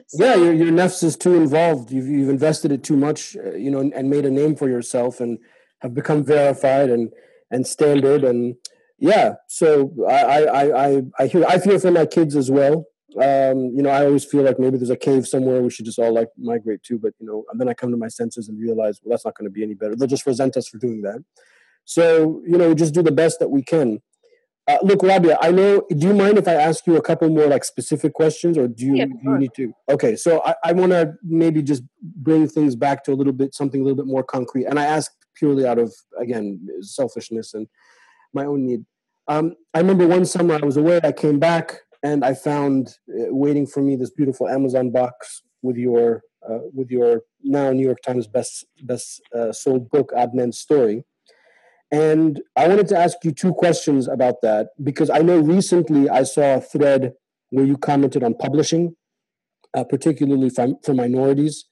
So, yeah, your nefs is too involved. You've invested it too much, you know, and made a name for yourself and have become verified and standard. And yeah, so I feel for my kids as well. You know, I always feel like maybe there's a cave somewhere we should just all like migrate to, but you know, and then I come to my senses and realize, well, that's not going to be any better. They'll just resent us for doing that. So, you know, we just do the best that we can. Look, Rabia, I know, do you mind if I ask you a couple more like specific questions, or do you need to? Okay. So I want to maybe just bring things back to something a little bit more concrete. And I ask purely out of, again, selfishness and my own need. I remember one summer I was away, I came back, and I found waiting for me this beautiful Amazon box with your now New York Times best sold book, Adnan's Story. And I wanted to ask you two questions about that, because I know recently I saw a thread where you commented on publishing, particularly for minorities.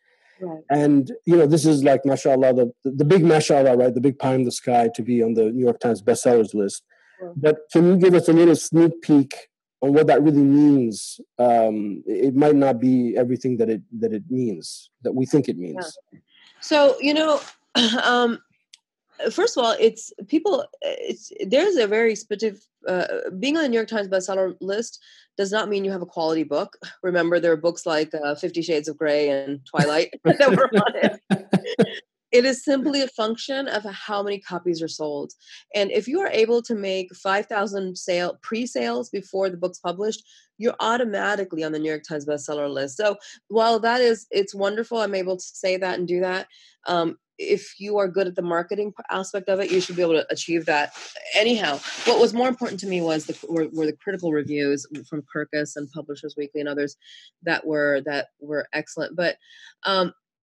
Right. And, you know, this is like, mashallah, the big mashallah, right? The big pie in the sky to be on the New York Times bestsellers list. Right. But can you give us a little sneak peek on what that really means? It might not be everything that it means, that we think it means. Yeah. So, you know, first of all, there's a very specific, being on the New York Times bestseller list does not mean you have a quality book. Remember, there are books like 50 Shades of Grey and Twilight that were on it. It is simply a function of how many copies are sold. And if you are able to make 5,000 pre-sales before the book's published, you're automatically on the New York Times bestseller list. So while that is, it's wonderful, I'm able to say that and do that. If you are good at the marketing aspect of it, you should be able to achieve that. Anyhow, what was more important to me was were the critical reviews from Kirkus and Publishers Weekly and others that were excellent. But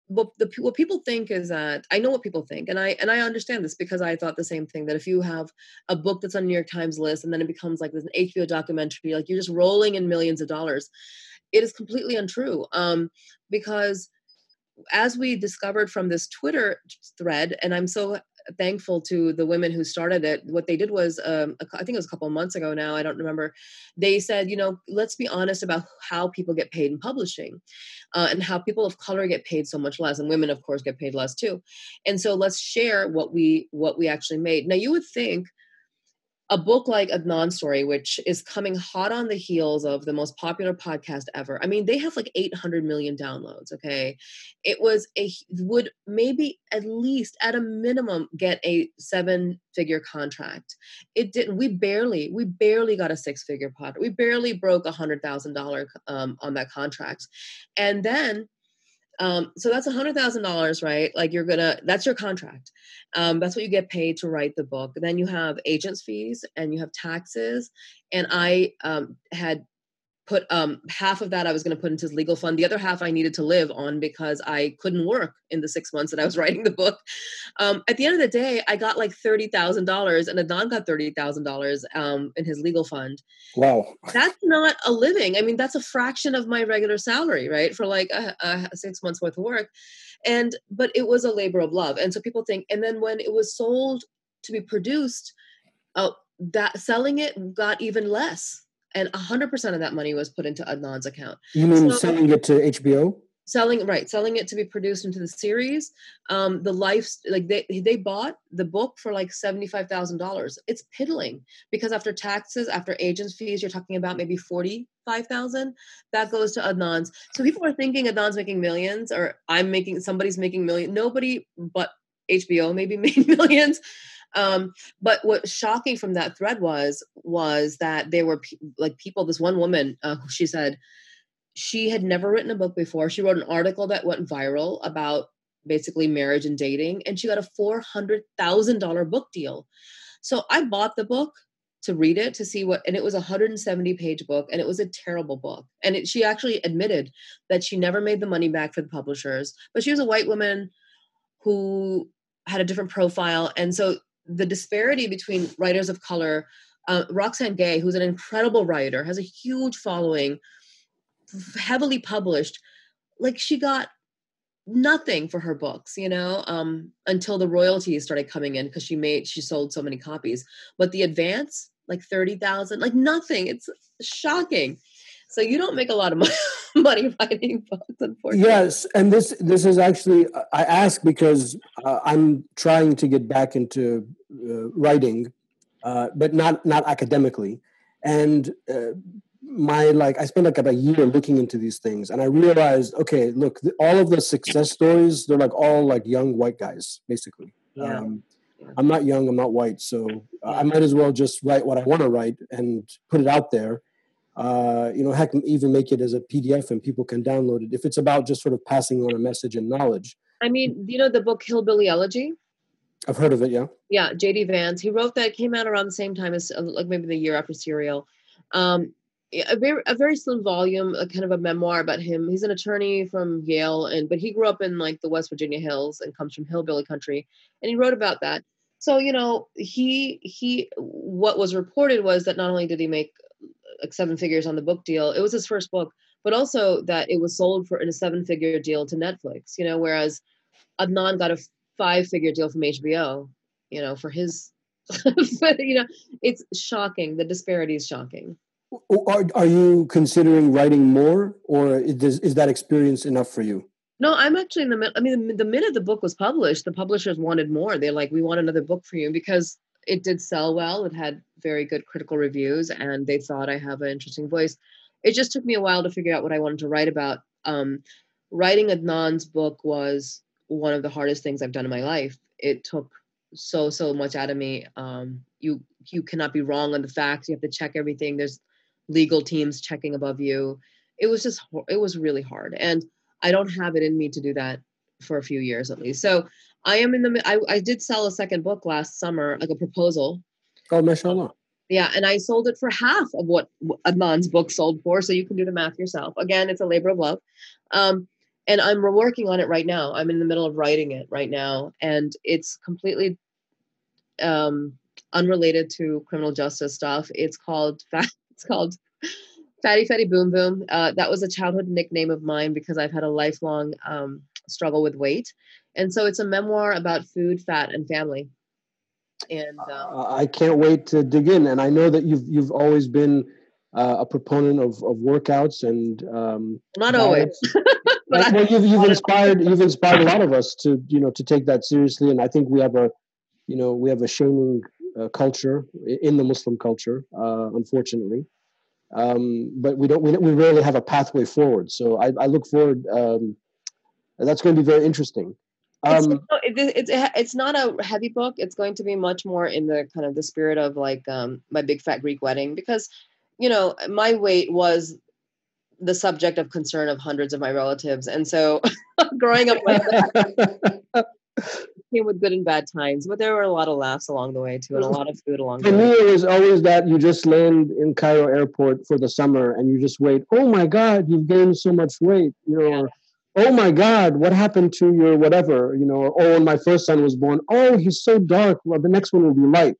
what people think is that, I know what people think, and I understand this, because I thought the same thing, that if you have a book that's on the New York Times list and then it becomes like this, an HBO documentary, like you're just rolling in millions of dollars. It is completely untrue, because as we discovered from this Twitter thread, and I'm so thankful to the women who started it, what they did was, I think it was a couple of months ago now, I don't remember, they said, you know, let's be honest about how people get paid in publishing, and how people of color get paid so much less, and women of course get paid less too. And so let's share what we actually made. Now you would think a book like Adnan's Story, which is coming hot on the heels of the most popular podcast ever. I mean, they have like 800 million downloads, okay? It was would maybe at least at a minimum get a 7-figure contract. It didn't. We barely got a 6-figure contract. We barely broke $100,000 on that contract. And then, so that's $100,000, right? Like that's your contract. That's what you get paid to write the book. And then you have agents' fees and you have taxes. And I had put half of that I was going to put into legal fund. The other half I needed to live on because I couldn't work in the 6 months that I was writing the book. At the end of the day, I got like $30,000 and Adnan got $30,000 in his legal fund. Wow. That's not a living. I mean, that's a fraction of my regular salary, right? For like a 6 months worth of work. But it was a labor of love. And so people think, and then when it was sold to be produced, that selling it got even less. And 100% of that money was put into Adnan's account. You mean selling it to HBO? Selling it to be produced into the series. They bought the book for like $75,000. It's piddling because after taxes, after agents' fees, you're talking about maybe $45,000. That goes to Adnan's. So people are thinking Adnan's making millions, or somebody's making millions. Nobody but HBO maybe made millions. But what's shocking from that thread was that there were people, this one woman, she said she had never written a book before. She wrote an article that went viral about basically marriage and dating, and she got a $400,000 book deal. So I bought the book to read it, to see and it was a 170-page book, and it was a terrible book. And she actually admitted that she never made the money back for the publishers, but she was a white woman who had a different profile. And so the disparity between writers of color, Roxane Gay, who's an incredible writer, has a huge following, heavily published, like she got nothing for her books, until the royalties started coming in because she sold so many copies. But the advance, like 30,000, like nothing. It's shocking. So you don't make a lot of money writing books, unfortunately. Yes, and this is actually, I ask because I'm trying to get back into writing, but not academically. And I spent like about a year looking into these things, and I realized, okay, look, all of the success stories, they're like all like young white guys, basically. Yeah. I'm not young, I'm not white, so I might as well just write what I want to write and put it out there. Heck, even make it as a PDF and people can download it if it's about just sort of passing on a message and knowledge. I mean, the book Hillbilly Elegy? I've heard of it, yeah. Yeah, JD Vance. He wrote that, came out around the same time as like maybe the year after Serial. A very slim volume, kind of a memoir about him. He's an attorney from Yale, but he grew up in like the West Virginia hills and comes from hillbilly country. And he wrote about that. So, what was reported was that not only did he make like 7 figures on the book deal, it was his first book, but also that it was sold for in a 7-figure deal to Netflix, whereas Adnan got a 5-figure deal from HBO, for his, but it's shocking. The disparity is shocking. Are you considering writing more, or is that experience enough for you? No, I'm actually the minute the book was published, the publishers wanted more. They're like, we want another book for you because it did sell well. It had very good critical reviews, and they thought I have an interesting voice. It just took me a while to figure out what I wanted to write about. Writing Adnan's book was one of the hardest things I've done in my life. It took so much out of me. You cannot be wrong on the facts. You have to check everything. There's legal teams checking above you. It was really hard, and I don't have it in me to do that for a few years at least. So I am I did sell a second book last summer, like a proposal. Oh, mashallah. Yeah, and I sold it for half of what Adnan's book sold for, so you can do the math yourself. Again, it's a labor of love. And I'm working on it right now. I'm in the middle of writing it right now, and it's completely unrelated to criminal justice stuff. It's called Fatty Fatty Boom Boom. That was a childhood nickname of mine because I've had a lifelong struggle with weight. And so it's a memoir about food, fat, and family. And I can't wait to dig in. And I know that you've always been a proponent of workouts and not diets. Always. But well, you've inspired a lot of us to take that seriously. And I think we have a shaming culture, in the Muslim culture, unfortunately. But we rarely have a pathway forward. So I look forward, that's going to be very interesting. It's not a heavy book. It's going to be much more in the kind of the spirit of like My Big Fat Greek Wedding, because, you know, my weight was the subject of concern of hundreds of my relatives. And so growing up like that, came with good and bad times, but there were a lot of laughs along the way too, and a lot of food along the way. For me, it was always that you just land in Cairo airport for the summer and you just wait. Oh my God, you've gained so much weight. You know, yeah. Oh my God, what happened to your whatever? You know, or when my first son was born, oh, he's so dark. Well, the next one will be light.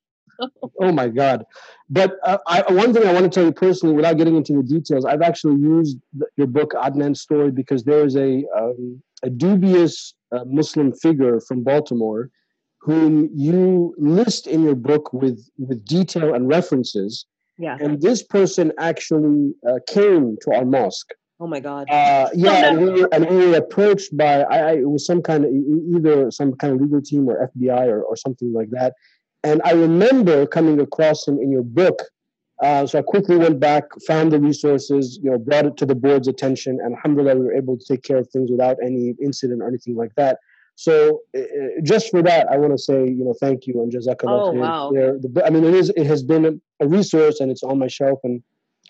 Oh my God. But one thing I want to tell you personally, without getting into the details, I've actually used your book, Adnan's Story, because there is a dubious Muslim figure from Baltimore whom you list in your book with detail and references. Yeah. And this person actually came to our mosque. Oh my God. Yeah, and we were approached by, it was some kind of, either some kind of legal team or FBI or something like that. And I remember coming across him in your book. So I quickly went back, found the resources, you know, brought it to the board's attention, and alhamdulillah, we were able to take care of things without any incident or anything like that. So just for that, I want to say, you know, thank you and jazakallah. Oh, wow. I mean, it has been a resource, and it's on my shelf, and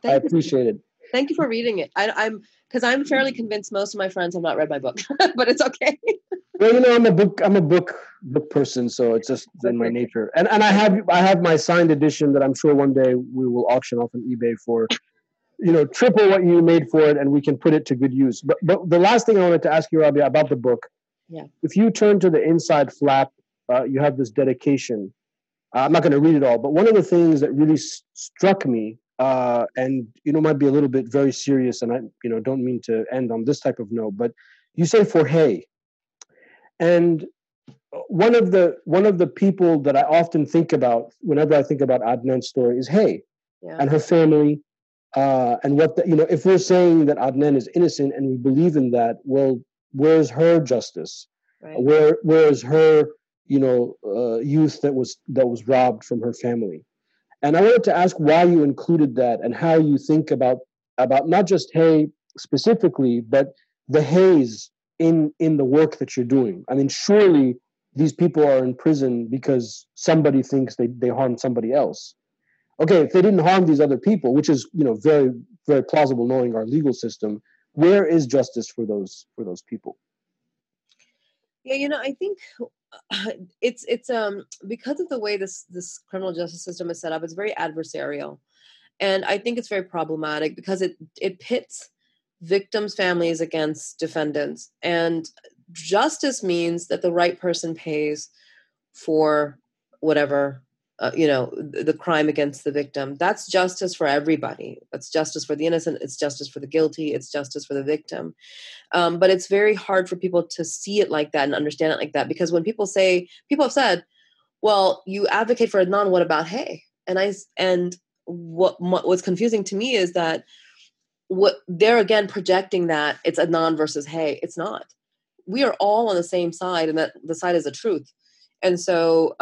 I appreciate it. Thank you for reading it. Because I'm fairly convinced most of my friends have not read my book, but it's okay. Well, you know, I'm a book person, so it's just in my nature. And I have my signed edition that I'm sure one day we will auction off on eBay for, you know, triple what you made for it, and we can put it to good use. But the last thing I wanted to ask you, Rabia, about the book. Yeah. If you turn to the inside flap, you have this dedication. I'm not going to read it all, but one of the things that really struck me. And, you know, might be a little bit very serious, and I, you know, don't mean to end on this type of note, but you say for Hae. And one of the people that I often think about whenever I think about Adnan's Story is Hae, yeah, and her family. And you know, if we're saying that Adnan is innocent and we believe in that, well, where's her justice? Right. Where's her, you know, youth that was robbed from her family? And I wanted to ask why you included that and how you think about not just Hae specifically, but the Haes in the work that you're doing. I mean, surely these people are in prison because somebody thinks they harmed somebody else. Okay, if they didn't harm these other people, which is, you know, very, very plausible knowing our legal system, where is justice for those people? Yeah, you know, I think it's because of the way this criminal justice system is set up, it's very adversarial, and I think it's very problematic because it pits victims' families against defendants, and justice means that the right person pays for whatever you know, the crime against the victim. That's justice for everybody. That's justice for the innocent. It's justice for the guilty. It's justice for the victim. But it's very hard for people to see it like that and understand it like that, because when people have said, well, you advocate for Adnan, what about Hae? And what's confusing to me is that they're again projecting that it's Adnan versus Hae. It's not. We are all on the same side, and that the side is the truth. And so,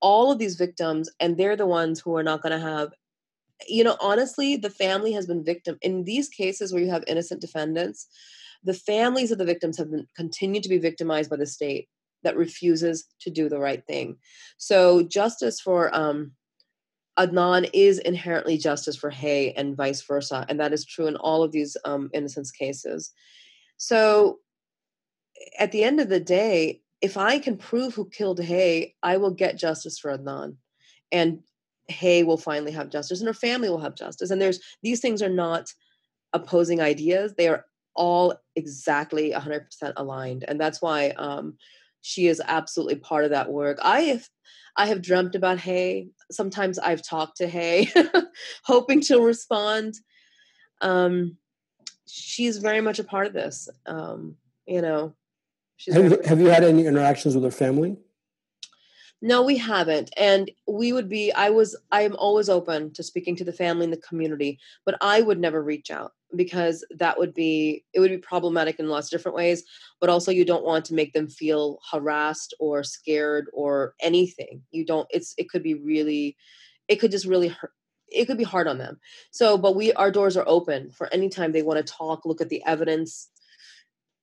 all of these victims, and they're the ones who are not going to have, you know, honestly, the family has been victim. In these cases where you have innocent defendants, the families of the victims have continued to be victimized by the state that refuses to do the right thing. So justice for Adnan is inherently justice for Hae, and vice versa. And that is true in all of these innocence cases. So at the end of the day, if I can prove who killed Hae, I will get justice for Adnan, and Hae will finally have justice, and her family will have justice. And these things are not opposing ideas. They are all exactly 100% aligned. And that's why she is absolutely part of that work. I have dreamt about Hae. Sometimes I've talked to Hae, hoping she'll respond. She's very much a part of this, you know. Have you had any interactions with her family? No, we haven't. And we would be, I'm always open to speaking to the family and the community, but I would never reach out because that would be, it would be problematic in lots of different ways, but also you don't want to make them feel harassed or scared or anything. You don't, it could be really, it could just really hurt. It could be hard on them. So, but our doors are open for any time they want to talk, look at the evidence,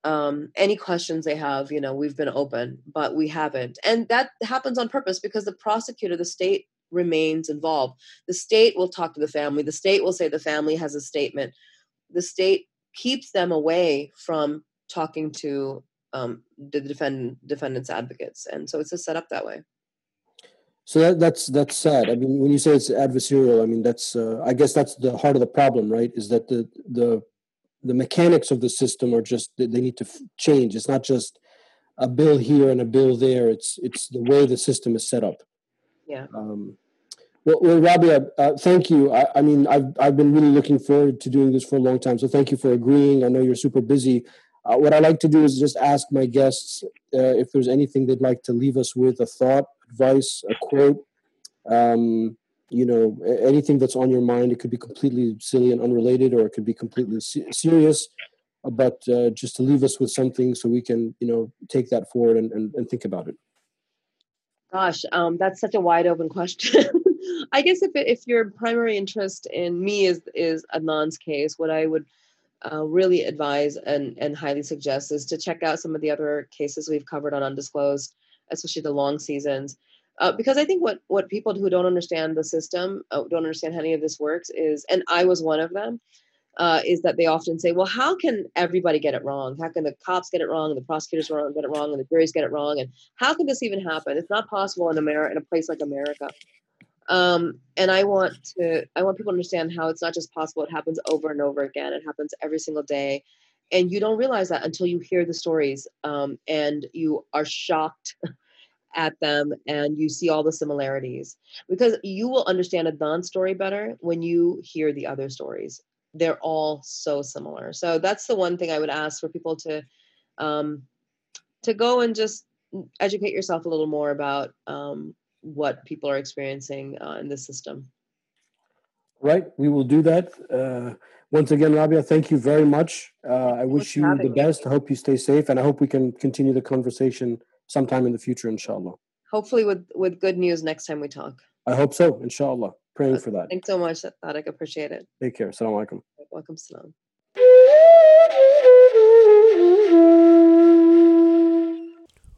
any questions they have, you know, we've been open, but we haven't. And that happens on purpose because the prosecutor, the state remains involved. The state will talk to the family. The state will say the family has a statement. The state keeps them away from talking to the defendant's advocates. And so it's just set up that way. So that's sad. I mean, when you say it's adversarial, I mean, that's, I guess that's the heart of the problem, right? Is that the mechanics of the system are just, they need to change. It's not just a bill here and a bill there. It's the way the system is set up. Yeah. Well, Rabia, thank you. I mean, I've been really looking forward to doing this for a long time. So thank you for agreeing. I know you're super busy. What I like to do is just ask my guests if there's anything they'd like to leave us with, a thought, advice, a quote, you know, anything that's on your mind. It could be completely silly and unrelated, or it could be completely serious, but just to leave us with something so we can, you know, take that forward and think about it. Gosh, that's such a wide open question. I guess if your primary interest in me is Adnan's case, what I would really advise and highly suggest is to check out some of the other cases we've covered on Undisclosed, especially the long seasons. Because I think what people who don't understand the system, don't understand how any of this works is, and I was one of them, is that they often say, well, how can everybody get it wrong? How can the cops get it wrong, and the prosecutors get it wrong, and the juries get it wrong? And how can this even happen? It's not possible in a place like America. And I want people to understand how it's not just possible. It happens over and over again. It happens every single day. And you don't realize that until you hear the stories, and you are shocked at them and you see all the similarities, because you will understand Adnan's story better when you hear the other stories. They're all so similar. So that's the one thing I would ask for people to go and just educate yourself a little more about, what people are experiencing in the system. Right, we will do that. Once again, Rabia, thank you very much. I wish you the best. I hope you stay safe, and I hope we can continue the conversation sometime in the future, inshallah. Hopefully with good news next time we talk. I hope so, inshallah. Praying for that. Thanks so much, Tariq. Appreciate it. Take care. Assalamu alaikum. Welcome, salam.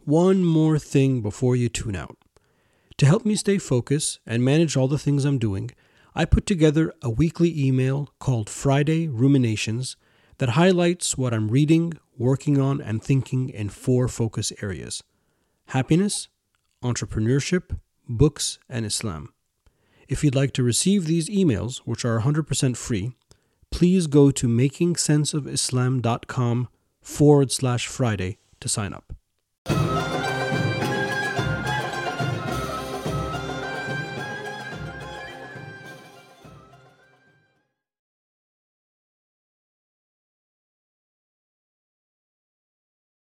One more thing before you tune out. To help me stay focused and manage all the things I'm doing, I put together a weekly email called Friday Ruminations that highlights what I'm reading, working on, and thinking in 4 focus areas: happiness, entrepreneurship, books, and Islam. If you'd like to receive these emails, which are 100% free, please go to makingsenseofislam.com/Friday to sign up.